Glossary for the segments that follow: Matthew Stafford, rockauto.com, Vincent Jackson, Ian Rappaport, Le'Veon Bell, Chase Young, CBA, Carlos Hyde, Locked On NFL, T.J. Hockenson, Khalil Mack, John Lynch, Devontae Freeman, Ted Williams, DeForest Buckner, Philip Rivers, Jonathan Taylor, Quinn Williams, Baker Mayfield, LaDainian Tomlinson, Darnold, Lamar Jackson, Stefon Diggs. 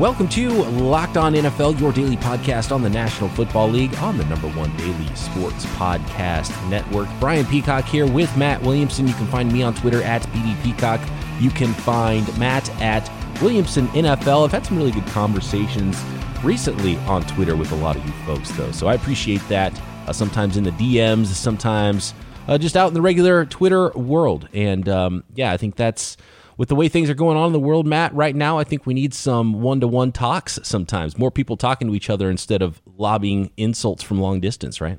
Welcome to Locked On NFL, your daily podcast on the National Football League on the #1 daily sports podcast network. Brian Peacock here with Matt Williamson. You can find me on Twitter at BDPeacock. You can find Matt at Williamson NFL. I've had some really good conversations recently on Twitter with a lot of you folks, though, so I appreciate that. Sometimes in the DMs, sometimes just out in the regular Twitter world. And I think that's, with the way things are going on in the world, Matt, right now, I think we need some one-to-one talks sometimes. More people talking to each other instead of lobbing insults from long distance, right?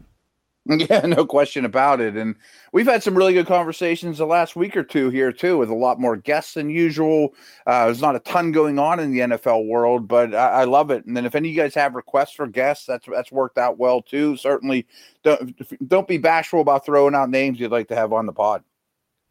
Yeah, no question about it. And we've had some really good conversations the last week or two here, too, with a lot more guests than usual. There's not a ton going on in the NFL world, but I love it. And then if any of you guys have requests for guests, that's worked out well, too. Certainly don't be bashful about throwing out names you'd like to have on the pod.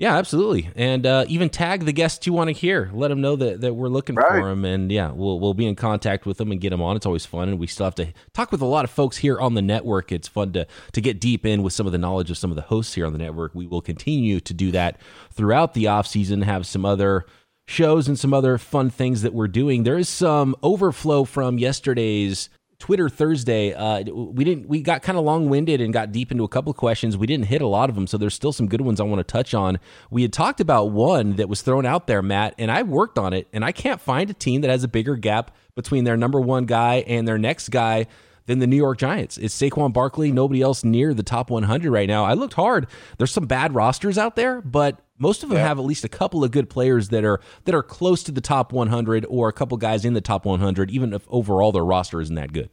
Yeah, absolutely. And even tag the guests you want to hear. Let them know that we're looking for them. And yeah, we'll be in contact with them and get them on. It's always fun. And we still have to talk with a lot of folks here on the network. It's fun to get deep in with some of the knowledge of some of the hosts here on the network. We will continue to do that throughout the offseason, have some other shows and some other fun things that we're doing. There is some overflow from yesterday's Twitter Thursday. We got kind of long-winded and got deep into a couple of questions. We didn't hit a lot of them, so there's still some good ones I want to touch on. We had talked about one that was thrown out there, Matt, and I worked on it, and I can't find a team that has a bigger gap between their #1 guy and their next guy than the New York Giants. It's Saquon Barkley, nobody else near the top 100 right now. I looked hard. There's some bad rosters out there, but most of them have at least a couple of good players that are close to the top 100 or a couple guys in the top 100, even if overall their roster isn't that good.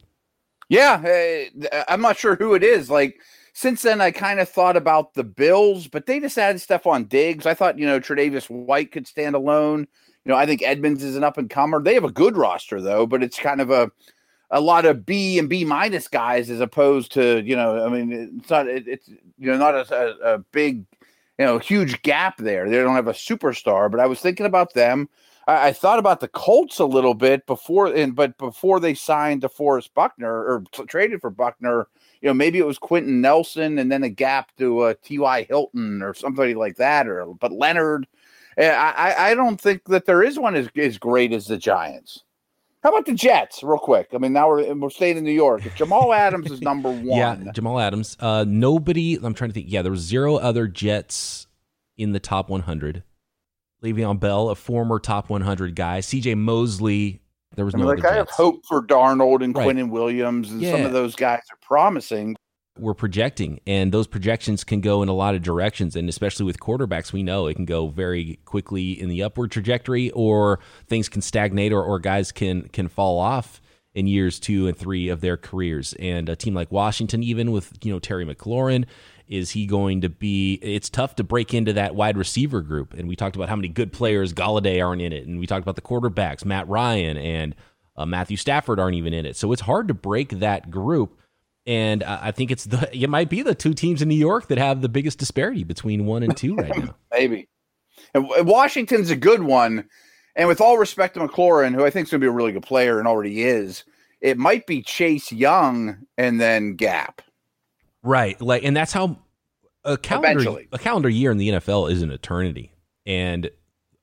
Yeah, I'm not sure who it is. Like, since then, I kind of thought about the Bills, but they just added Stefon Diggs. I thought, Tre'Davious White could stand alone. I think Edmonds is an up-and-comer. They have a good roster, though, but it's kind of a lot of B and B-minus guys as opposed to, it's not a big – huge gap there. They don't have a superstar, but I was thinking about them. I thought about the Colts a little bit before they signed DeForest Buckner or traded for Buckner, maybe it was Quentin Nelson and then a gap to T.Y. Hilton or somebody like that, but Leonard. I don't think that there is one as great as the Giants. How about the Jets, real quick? I mean, now we're staying in New York. If Jamal Adams is #1. Yeah, Jamal Adams. I'm trying to think. Yeah, there were 0 other Jets in the top 100. Le'Veon Bell, a former top 100 guy. C.J. Mosley. There was no other Jets. I have hope for Darnold and Quinn Williams, and some of those guys are promising. We're projecting, and those projections can go in a lot of directions, and especially with quarterbacks, we know it can go very quickly in the upward trajectory, or things can stagnate, or guys can fall off in years 2 and 3 of their careers. And a team like Washington, even with Terry McLaurin, is he going to be? It's tough to break into that wide receiver group, and we talked about how many good players Golladay aren't in it, and we talked about the quarterbacks, Matt Ryan and Matthew Stafford aren't even in it, so it's hard to break that group. And I think it might be the two teams in New York that have the biggest disparity between 1 and 2 right now. Maybe. And Washington's a good one. And with all respect to McLaurin, who I think is going to be a really good player and already is, it might be Chase Young and then Gap. Right. And that's how a calendar year in the NFL is an eternity. And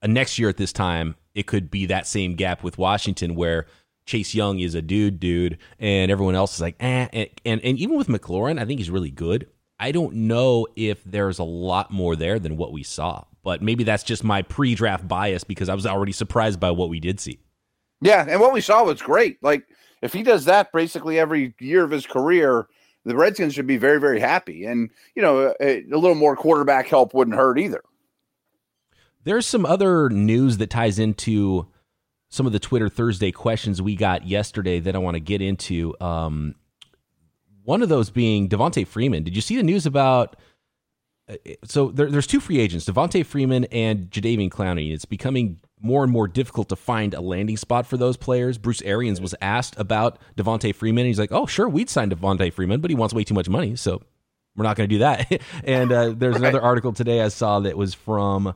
next year at this time, it could be that same gap with Washington where Chase Young is a dude, and everyone else is like, eh. And even with McLaurin, I think he's really good. I don't know if there's a lot more there than what we saw, but maybe that's just my pre-draft bias because I was already surprised by what we did see. Yeah, and what we saw was great. Like, if he does that basically every year of his career, the Redskins should be very, very happy. And, a little more quarterback help wouldn't hurt either. There's some other news that ties into some of the Twitter Thursday questions we got yesterday that I want to get into. One of those being Devontae Freeman. Did you see the news about... So there's 2 free agents, Devontae Freeman and Jadeveon Clowney. It's becoming more and more difficult to find a landing spot for those players. Bruce Arians was asked about Devontae Freeman, and he's like, oh, sure, we'd sign Devontae Freeman, but he wants way too much money, so we're not going to do that. And there's another article today I saw that was from...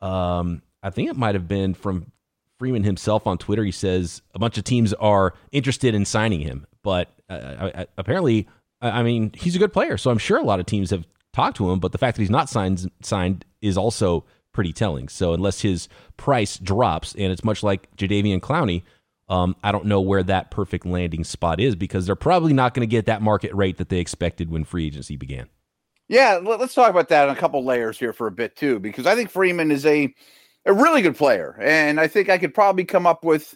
I think it might have been from Freeman himself on Twitter. He says a bunch of teams are interested in signing him, but apparently, I mean, he's a good player, so I'm sure a lot of teams have talked to him, but the fact that he's not signed is also pretty telling. So unless his price drops, and it's much like Jadeveon Clowney, I don't know where that perfect landing spot is, because they're probably not going to get that market rate that they expected when free agency began. Yeah, let's talk about that on a couple layers here for a bit too, because I think Freeman is a really good player, and I think I could probably come up with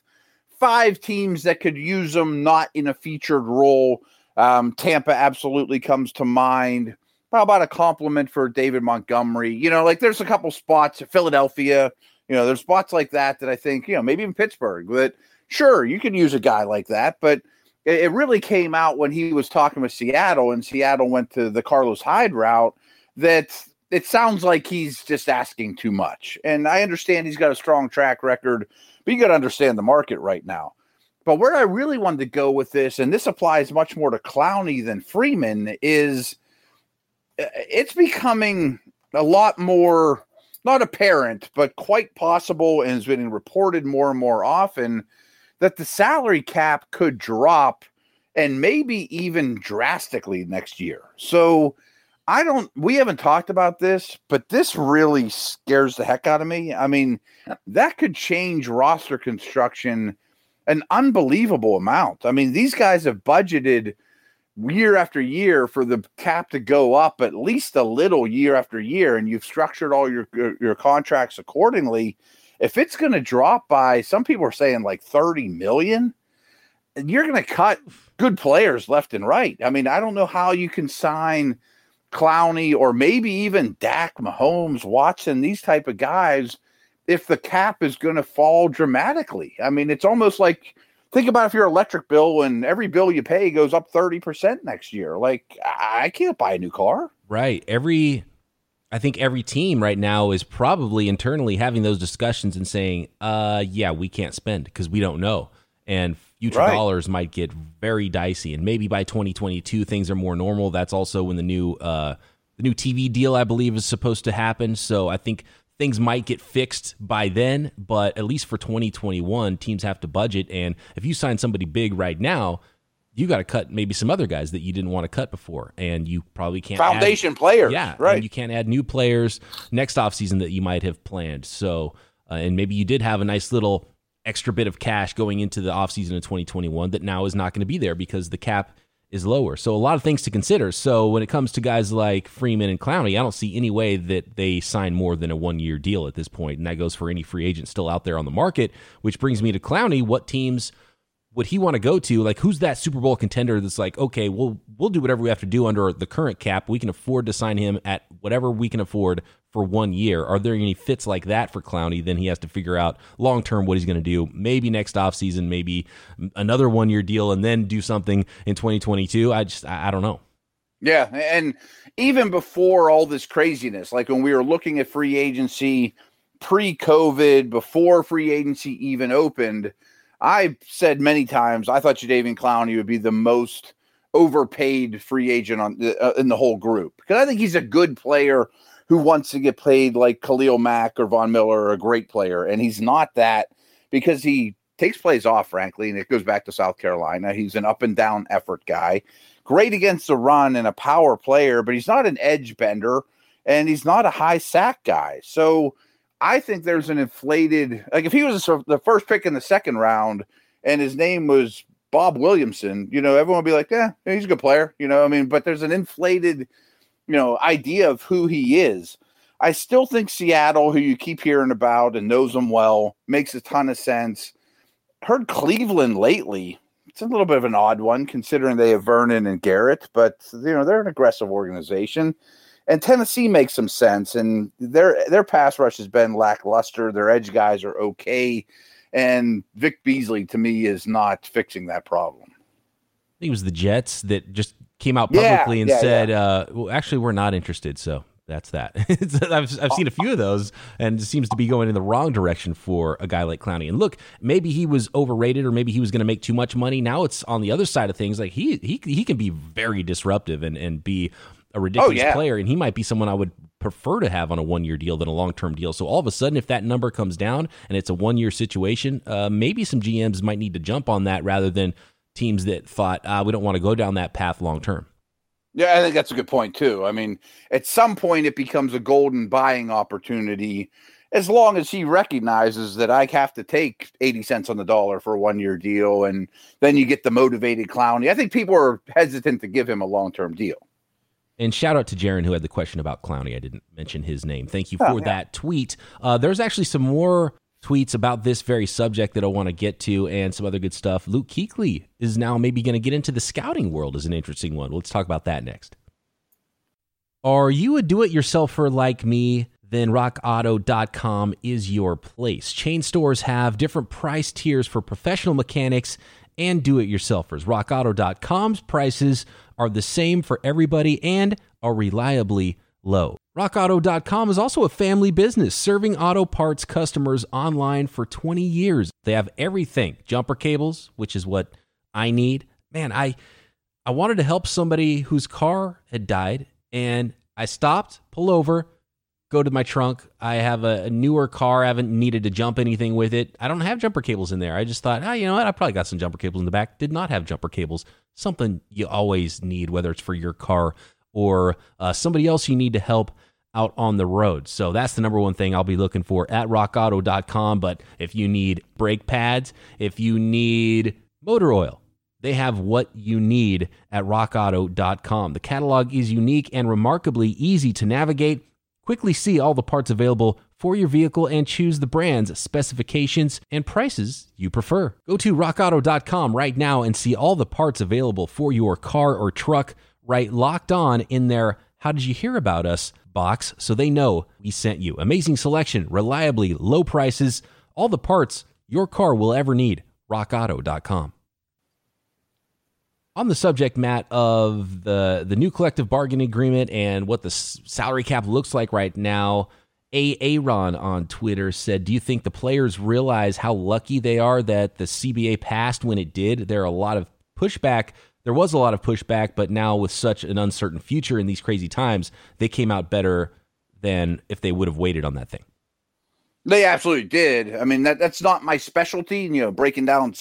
5 teams that could use him not in a featured role. Tampa absolutely comes to mind. How about a compliment for David Montgomery? You know, like there's a couple spots, Philadelphia, you know, there's spots like that that I think, you know, maybe even Pittsburgh, that sure, you can use a guy like that, but it really came out when he was talking with Seattle, and Seattle went to the Carlos Hyde route, that it sounds like he's just asking too much. And I understand he's got a strong track record, but you got to understand the market right now. But where I really wanted to go with this, and this applies much more to Clowney than Freeman, is it's becoming a lot more, not apparent, but quite possible, and has been reported more and more often, that the salary cap could drop and maybe even drastically next year. So we haven't talked about this, but this really scares the heck out of me. I mean, that could change roster construction an unbelievable amount. I mean, these guys have budgeted year after year for the cap to go up at least a little year after year, and you've structured all your contracts accordingly. If it's going to drop by, some people are saying like 30 million, and you're going to cut good players left and right. I mean, I don't know how you can sign Clowney or maybe even Dak, Mahomes, Watson, these type of guys, if the cap is going to fall dramatically. I mean, it's almost like, think about if your electric bill and every bill you pay goes up 30% next year. Like, I can't buy a new car. Right. I think every team right now is probably internally having those discussions and saying, yeah, we can't spend because we don't know. And future dollars might get very dicey. And maybe by 2022, things are more normal. That's also when the new TV deal, I believe, is supposed to happen. So I think things might get fixed by then, but at least for 2021, teams have to budget. And if you sign somebody big right now, you got to cut maybe some other guys that you didn't want to cut before, and you probably can't foundation players. Yeah, right. And you can't add new players next offseason that you might have planned. So, and maybe you did have a nice little extra bit of cash going into the offseason of 2021 that now is not going to be there because the cap is lower. So a lot of things to consider. So when it comes to guys like Freeman and Clowney, I don't see any way that they sign more than a one-year deal at this point, and that goes for any free agent still out there on the market, which brings me to Clowney. What teams would he want to go to? Like, who's that Super Bowl contender that's like, okay, we'll do whatever we have to do under the current cap. We can afford to sign him at whatever we can afford for 1 year. Are there any fits like that for Clowney? Then he has to figure out long-term what he's going to do. Maybe next offseason, maybe another one-year deal, and then do something in 2022. I don't know. Yeah, and even before all this craziness, like when we were looking at free agency pre-COVID, before free agency even opened, I've said many times I thought Jadeveon Clowney would be the most overpaid free agent in the whole group, because I think he's a good player who wants to get paid like Khalil Mack or Von Miller, or a great player, and he's not that because he takes plays off, frankly, and it goes back to South Carolina. He's an up-and-down effort guy, great against the run and a power player, but he's not an edge bender, and he's not a high sack guy. So I think there's an inflated, like if he was the first pick in the second round and his name was Bob Williamson, you know, everyone would be like, he's a good player, you know I mean? But there's an inflated, you know, idea of who he is. I still think Seattle, who you keep hearing about and knows him well, makes a ton of sense. Heard Cleveland lately. It's a little bit of an odd one considering they have Vernon and Garrett, but you know, they're an aggressive organization. And Tennessee makes some sense, and their pass rush has been lackluster. Their edge guys are okay, and Vic Beasley, to me, is not fixing that problem. I think it was the Jets that just came out publicly and said, well, actually, we're not interested, so that's that. I've seen a few of those, and it seems to be going in the wrong direction for a guy like Clowney. And look, maybe he was overrated, or maybe he was going to make too much money. Now it's on the other side of things. Like he can be very disruptive and be a ridiculous player, and he might be someone I would prefer to have on a one-year deal than a long-term deal. So all of a sudden, if that number comes down and it's a one-year situation, maybe some GMs might need to jump on that rather than teams that thought, we don't want to go down that path long-term. Yeah, I think that's a good point, too. I mean, at some point, it becomes a golden buying opportunity, as long as he recognizes that I have to take 80 cents on the dollar for a one-year deal, and then you get the motivated Clowney. I think people are hesitant to give him a long-term deal. And shout out to Jaron, who had the question about Clowney. I didn't mention his name. Thank you for that tweet. There's actually some more tweets about this very subject that I want to get to, and some other good stuff. Luke Kuechly is now maybe going to get into the scouting world, is an interesting one. Let's talk about that next. Are you a do-it-yourselfer like me? Then rockauto.com is your place. Chain stores have different price tiers for professional mechanics and do-it-yourselfers. rockauto.com's prices are the same for everybody and are reliably low. rockauto.com is also a family business, serving auto parts customers online for 20 years. They have everything. Jumper cables, which is what I need. Man, I wanted to help somebody whose car had died, and I stopped, pull over, go to my trunk. I have a newer car. I haven't needed to jump anything with it. I don't have jumper cables in there. I just thought, you know what? I probably got some jumper cables in the back. Did not have jumper cables. Something you always need, whether it's for your car or somebody else you need to help out on the road. So that's the number one thing I'll be looking for at rockauto.com. But if you need brake pads, if you need motor oil, they have what you need at rockauto.com. The catalog is unique and remarkably easy to navigate. Quickly see all the parts available for your vehicle and choose the brands, specifications, and prices you prefer. Go to rockauto.com right now and see all the parts available for your car or truck, right locked on in their "How did you hear about us?" box, so they know we sent you. Amazing selection, reliably low prices, all the parts your car will ever need. rockauto.com. On the subject, Matt, of the new collective bargaining agreement and what the salary cap looks like right now, Aaron on Twitter said, do you think the players realize how lucky they are that the CBA passed when it did? There was a lot of pushback, but now with such an uncertain future in these crazy times, they came out better than if they would have waited on that thing. They absolutely did. I mean, that's not my specialty, breaking down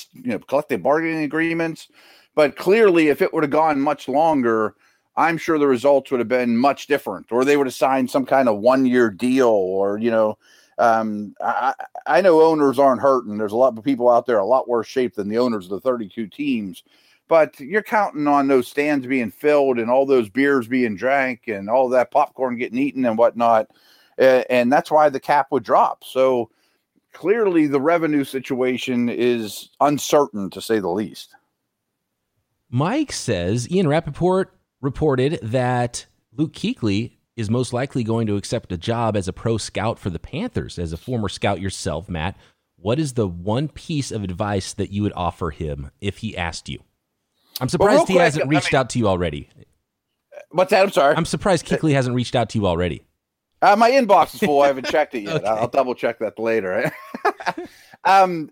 collective bargaining agreements. But clearly, if it would have gone much longer, I'm sure the results would have been much different, or they would have signed some kind of one-year deal, or, I know owners aren't hurting. There's a lot of people out there a lot worse shape than the owners of the 32 teams, but you're counting on those stands being filled and all those beers being drank and all that popcorn getting eaten and whatnot, and that's why the cap would drop. So clearly, the revenue situation is uncertain, to say the least. Mike says, Ian Rappaport reported that Luke Kuechly is most likely going to accept a job as a pro scout for the Panthers. As a former scout yourself, Matt, what is the one piece of advice that you would offer him if he asked you? I'm surprised he hasn't reached out to you already. What's that? I'm sorry. I'm surprised Kuechly hasn't reached out to you already. My inbox is full. I haven't checked it yet. Okay. I'll double check that later. I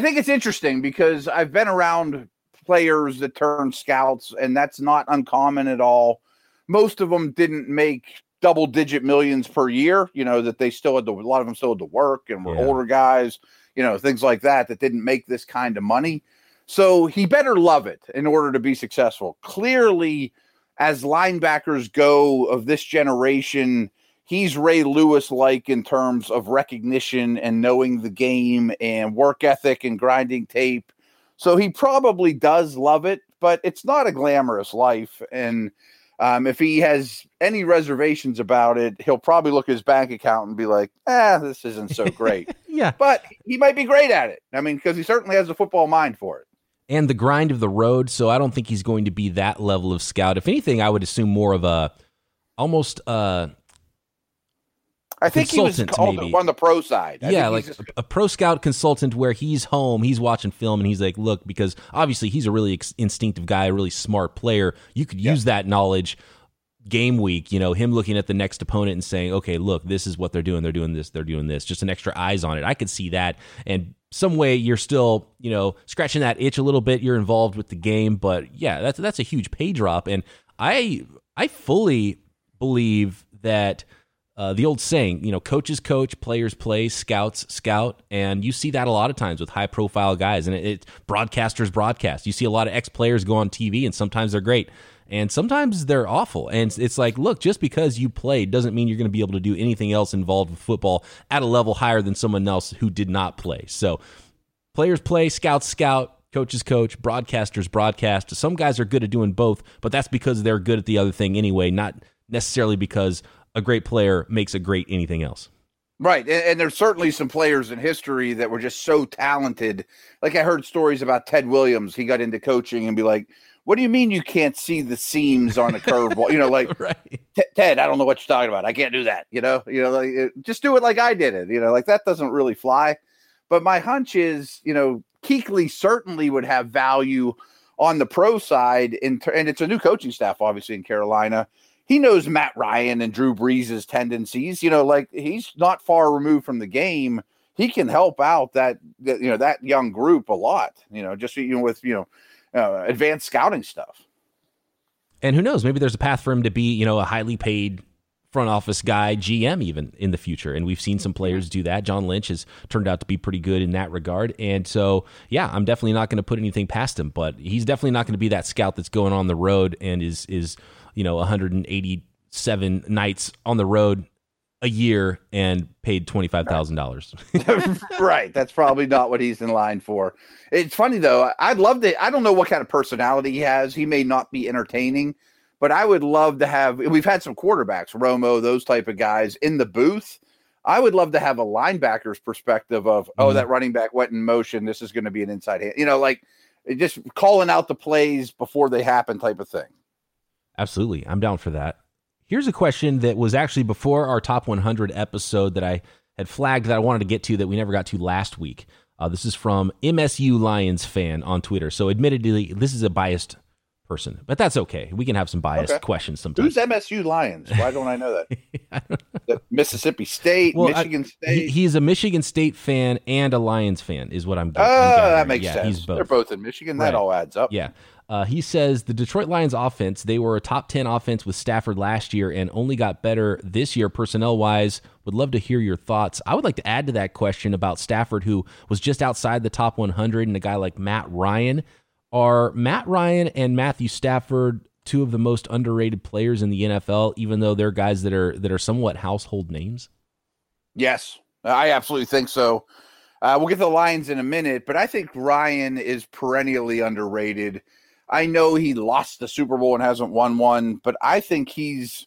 think it's interesting because I've been around players that turn scouts, and that's not uncommon at all. Most of them didn't make double-digit millions per year. That they still had a lot of them still had to work and were older guys. Things like that didn't make this kind of money. So he better love it in order to be successful. Clearly, as linebackers go of this generation, he's Ray Lewis-like in terms of recognition and knowing the game and work ethic and grinding tape. So he probably does love it, but it's not a glamorous life. And if he has any reservations about it, he'll probably look at his bank account and be like, this isn't so great. Yeah. But he might be great at it. I mean, because he certainly has a football mind for it. And the grind of the road. So I don't think he's going to be that level of scout. If anything, I would assume more of I think he was called on the pro side. A pro scout consultant where he's home, he's watching film, and he's like, look, because obviously he's a really instinctive guy, a really smart player. You could use that knowledge game week, him looking at the next opponent and saying, okay, look, this is what they're doing. They're doing this. They're doing this. Just an extra eyes on it. I could see that. And some way you're still, scratching that itch a little bit. You're involved with the game. But, that's a huge pay drop. And I fully believe that The old saying, coaches coach, players play, scouts scout. And you see that a lot of times with high-profile guys. And it's broadcasters broadcast. You see a lot of ex-players go on TV, and sometimes they're great. And sometimes they're awful. And it's like, look, just because you played doesn't mean you're going to be able to do anything else involved with football at a level higher than someone else who did not play. So players play, scouts scout, coaches coach, broadcasters broadcast. Some guys are good at doing both, but that's because they're good at the other thing anyway, not necessarily because a great player makes a great anything else. Right. And there's certainly some players in history that were just so talented. Like I heard stories about Ted Williams. He got into coaching and be like, what do you mean you can't see the seams on a curveball? Right. Ted, I don't know what you're talking about. I can't do that. Just do it like I did it. That doesn't really fly. But my hunch is, Kuechly certainly would have value on the pro side. And it's a new coaching staff, obviously, in Carolina. He knows Matt Ryan and Drew Brees' tendencies. He's not far removed from the game. He can help out that young group a lot, with advanced scouting stuff. And who knows, maybe there's a path for him to be, a highly paid front office guy, GM even in the future. And we've seen some players do that. John Lynch has turned out to be pretty good in that regard. And so, yeah, I'm definitely not going to put anything past him, but he's definitely not going to be that scout that's going on the road and is 187 nights on the road a year and paid $25,000. Right. That's probably not what he's in line for. It's funny though. I'd love to, I don't know what kind of personality he has. He may not be entertaining, but I would love to have, we've had some quarterbacks, Romo, those type of guys in the booth. I would love to have a linebacker's perspective of, that running back went in motion. This is going to be an inside hand, just calling out the plays before they happen type of thing. Absolutely. I'm down for that. Here's a question that was actually before our Top 100 episode that I had flagged that I wanted to get to that we never got to last week. This is from MSU Lions fan on Twitter. So admittedly, this is a biased person, but that's okay. We can have some biased questions sometimes. Who's MSU Lions? Why don't I know that? I don't know. Mississippi State, Michigan State. He's a Michigan State fan and a Lions fan is what I'm getting. Oh, that makes sense. They're both in Michigan. Right. That all adds up. Yeah. He says the Detroit Lions offense, they were a top 10 offense with Stafford last year and only got better this year personnel-wise. Would love to hear your thoughts. I would like to add to that question about Stafford, who was just outside the top 100, and a guy like Matt Ryan. Are Matt Ryan and Matthew Stafford two of the most underrated players in the NFL, even though they're guys that are somewhat household names? Yes, I absolutely think so. We'll get to the Lions in a minute, but I think Ryan is perennially underrated. I know he lost the Super Bowl and hasn't won one, but I think he's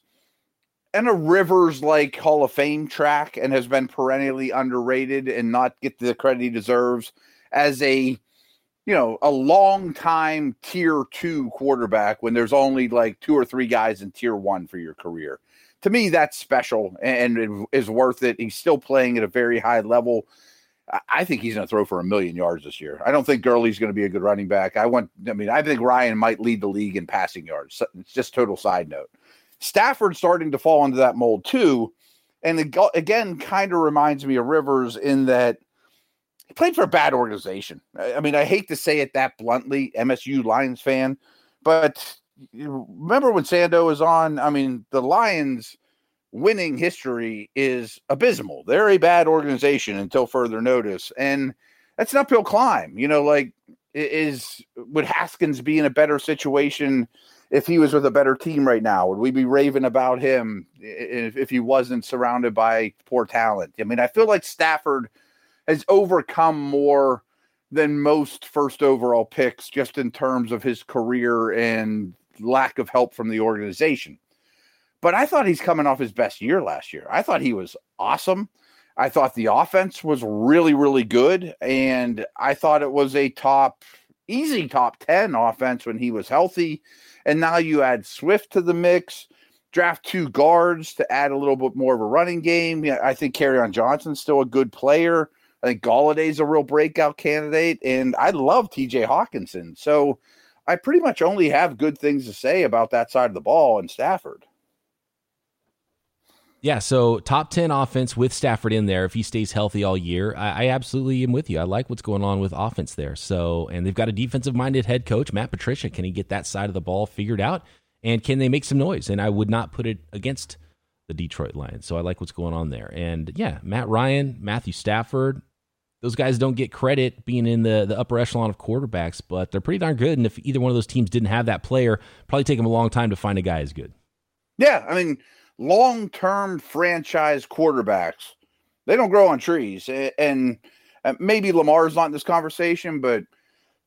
in a Rivers-like Hall of Fame track and has been perennially underrated and not get the credit he deserves as a long-time tier 2 quarterback when there's only like 2 or 3 guys in tier 1 for your career. To me, that's special and it is worth it. He's still playing at a very high level. I think he's going to throw for 1,000,000 yards this year. I don't think Gurley's going to be a good running back. I think Ryan might lead the league in passing yards. It's just total side note. Stafford's starting to fall into that mold too. And again, kind of reminds me of Rivers in that he played for a bad organization. I mean, I hate to say it that bluntly, MSU Lions fan, but remember when Sando was on, I mean, the Lions winning history is abysmal. They're a bad organization until further notice. And that's an uphill climb. Would Haskins be in a better situation if he was with a better team right now? Would we be raving about him if he wasn't surrounded by poor talent? I mean, I feel like Stafford has overcome more than most first overall picks just in terms of his career and lack of help from the organization. But I thought he's coming off his best year last year. I thought he was awesome. I thought the offense was really, really good. And I thought it was a top 10 offense when he was healthy. And now you add Swift to the mix, draft 2 guards to add a little bit more of a running game. I think Kerryon Johnson's still a good player. I think Galladay's a real breakout candidate. And I love TJ Hawkinson. So I pretty much only have good things to say about that side of the ball and Stafford. Yeah, so top 10 offense with Stafford in there. If he stays healthy all year, I absolutely am with you. I like what's going on with offense there. So, and they've got a defensive-minded head coach, Matt Patricia. Can he get that side of the ball figured out? And can they make some noise? And I would not put it against the Detroit Lions. So I like what's going on there. And yeah, Matt Ryan, Matthew Stafford, those guys don't get credit being in the upper echelon of quarterbacks, but they're pretty darn good. And if either one of those teams didn't have that player, probably take them a long time to find a guy as good. Yeah, I mean, long-term franchise quarterbacks, they don't grow on trees. And maybe Lamar's not in this conversation, but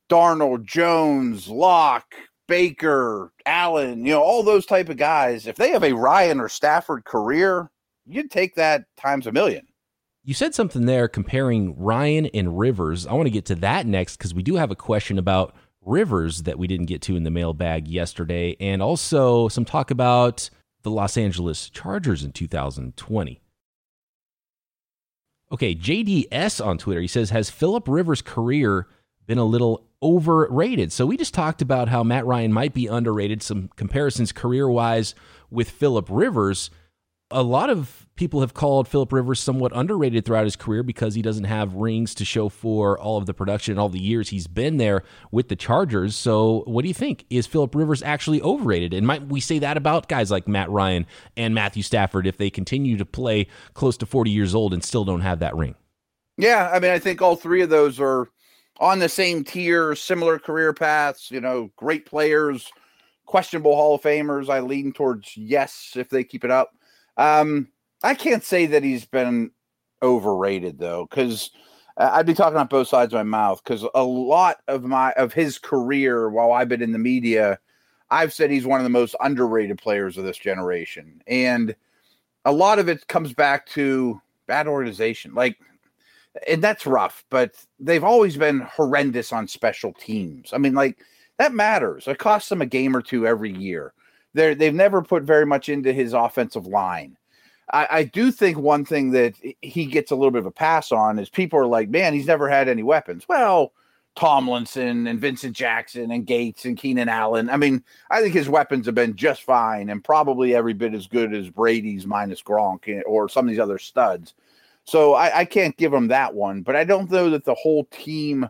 Darnold, Jones, Locke, Baker, Allen, you know, all those type of guys, if they have a Ryan or Stafford career, you'd take that times a million. You said something there comparing Ryan and Rivers. I want to get to that next because we do have a question about Rivers that we didn't get to in the mailbag yesterday, and also some talk about the Los Angeles Chargers in 2020. Okay, JDS on Twitter, he says, has Philip Rivers' career been a little overrated? So we just talked about how Matt Ryan might be underrated, some comparisons career-wise with Philip Rivers. A lot of people have called Philip Rivers somewhat underrated throughout his career because he doesn't have rings to show for all of the production, all the years he's been there with the Chargers. So what do you think? Is Philip Rivers actually overrated? And might we say that about guys like Matt Ryan and Matthew Stafford if they continue to play close to 40 years old and still don't have that ring? Yeah, I mean, I think all three of those are on the same tier, similar career paths, you know, great players, questionable Hall of Famers. I lean towards yes if they keep it up. I can't say that he's been overrated though, because I'd be talking on both sides of my mouth. Because a lot of his career, while I've been in the media, I've said he's one of the most underrated players of this generation, and a lot of it comes back to bad organization. Like, and that's rough, but they've always been horrendous on special teams. I mean, like, that matters. It costs them a game or two every year. They've never put very much into his offensive line. I do think one thing that he gets a little bit of a pass on is people are like, man, he's never had any weapons. Well, Tomlinson and Vincent Jackson and Gates and Keenan Allen. I mean, I think his weapons have been just fine and probably every bit as good as Brady's minus Gronk or some of these other studs. So I can't give him that one, but I don't know that the whole team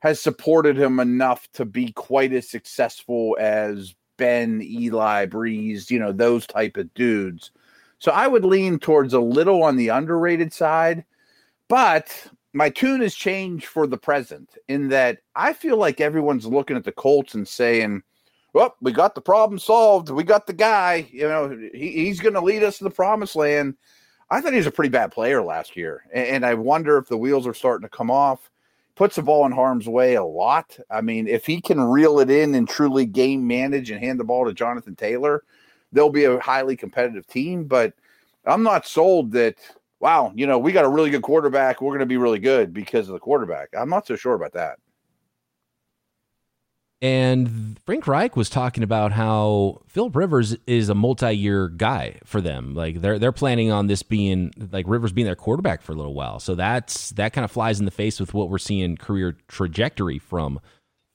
has supported him enough to be quite as successful as Ben, Eli, Breeze, you know, those type of dudes. So I would lean towards a little on the underrated side, but my tune has changed for the present in that I feel like everyone's looking at the Colts and saying, well, we got the problem solved. We got the guy, you know, he's going to lead us to the promised land. I thought he was a pretty bad player last year, and I wonder if the wheels are starting to come off. Puts the ball in harm's way a lot. I mean, if he can reel it in and truly game manage and hand the ball to Jonathan Taylor, they'll be a highly competitive team. But I'm not sold that, wow, you know, we got a really good quarterback, we're going to be really good because of the quarterback. I'm not so sure about that. And Frank Reich was talking about how Philip Rivers is a multi-year guy for them. Like they're planning on this being like Rivers being their quarterback for a little while. So that kind of flies in the face with what we're seeing career trajectory from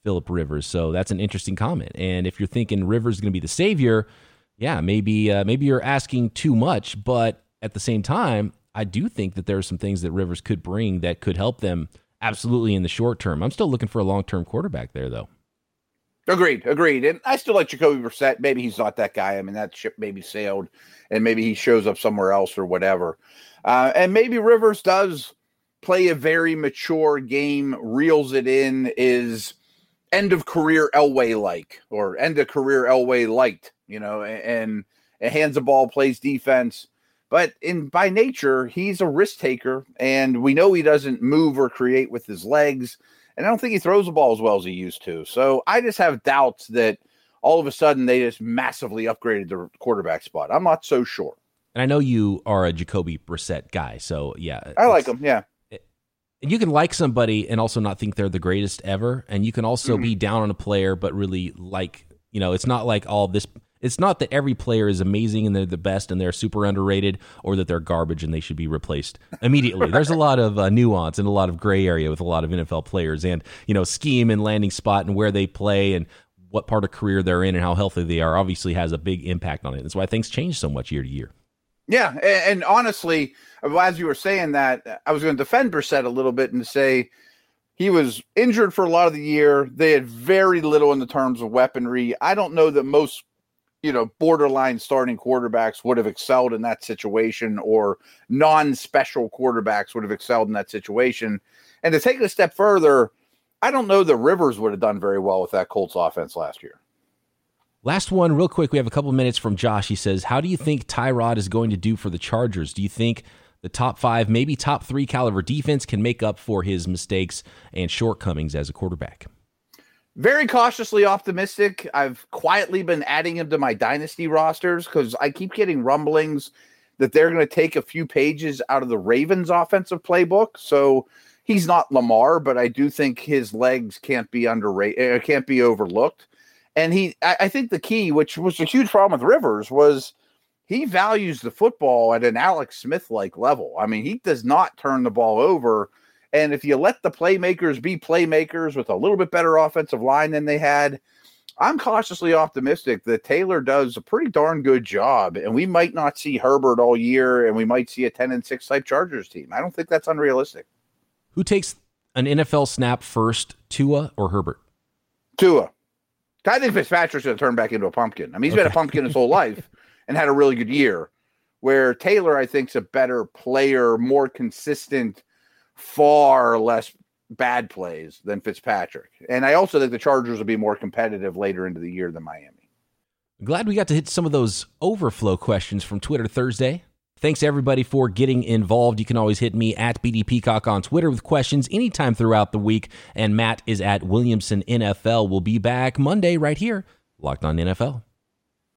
Philip Rivers. So that's an interesting comment. And if you're thinking Rivers is going to be the savior, yeah, maybe you're asking too much. But at the same time, I do think that there are some things that Rivers could bring that could help them absolutely in the short term. I'm still looking for a long-term quarterback there, though. Agreed. And I still like Jacoby Brissett. Maybe he's not that guy. I mean, that ship maybe sailed, and maybe he shows up somewhere else or whatever. And maybe Rivers does play a very mature game, reels it in, is end-of-career Elway-like or end-of-career Elway-light, you know, and hands the ball, plays defense. But by nature, he's a risk-taker, and we know he doesn't move or create with his legs. And I don't think he throws the ball as well as he used to. So I just have doubts that all of a sudden they just massively upgraded their quarterback spot. I'm not so sure. And I know you are a Jacoby Brissett guy. So, yeah. I like him, yeah. And you can like somebody and also not think they're the greatest ever. And you can also be down on a player, but really like, you know, it's not like all this. It's not that every player is amazing and they're the best and they're super underrated, or that they're garbage and they should be replaced immediately. There's a lot of nuance and a lot of gray area with a lot of NFL players, and, you know, scheme and landing spot and where they play and what part of career they're in and how healthy they are obviously has a big impact on it. That's why things change so much year to year. Yeah. And honestly, as you were saying that, I was going to defend Brissett a little bit and say, he was injured for a lot of the year. They had very little in the terms of weaponry. I don't know that most you know, borderline starting quarterbacks would have excelled in that situation, or non-special quarterbacks would have excelled in that situation. And to take it a step further, I don't know that Rivers would have done very well with that Colts offense last year. Last one, real quick. We have a couple minutes from Josh. He says, how do you think Tyrod is going to do for the Chargers? Do you think the top five, maybe top three caliber defense can make up for his mistakes and shortcomings as a quarterback? Very cautiously optimistic. I've quietly been adding him to my dynasty rosters because I keep getting rumblings that they're going to take a few pages out of the Ravens offensive playbook. So he's not Lamar, but I do think his legs can't be underrated, can't be overlooked. And I think the key, which was a huge problem with Rivers, was he values the football at an Alex Smith-like level. I mean, he does not turn the ball over. And if you let the playmakers be playmakers with a little bit better offensive line than they had, I'm cautiously optimistic that Taylor does a pretty darn good job. And we might not see Herbert all year, and we might see a 10-6 type Chargers team. I don't think that's unrealistic. Who takes an NFL snap first, Tua or Herbert? Tua. I think Fitzpatrick's going to turn back into a pumpkin. I mean, he's been a pumpkin his whole life and had a really good year, where Taylor, I think, is a better player, more consistent, far less bad plays than Fitzpatrick. And I also think the Chargers will be more competitive later into the year than Miami. Glad we got to hit some of those overflow questions from Twitter Thursday. Thanks, everybody, for getting involved. You can always hit me at BD Peacock on Twitter with questions anytime throughout the week. And Matt is at Williamson NFL. We'll be back Monday right here, Locked On NFL.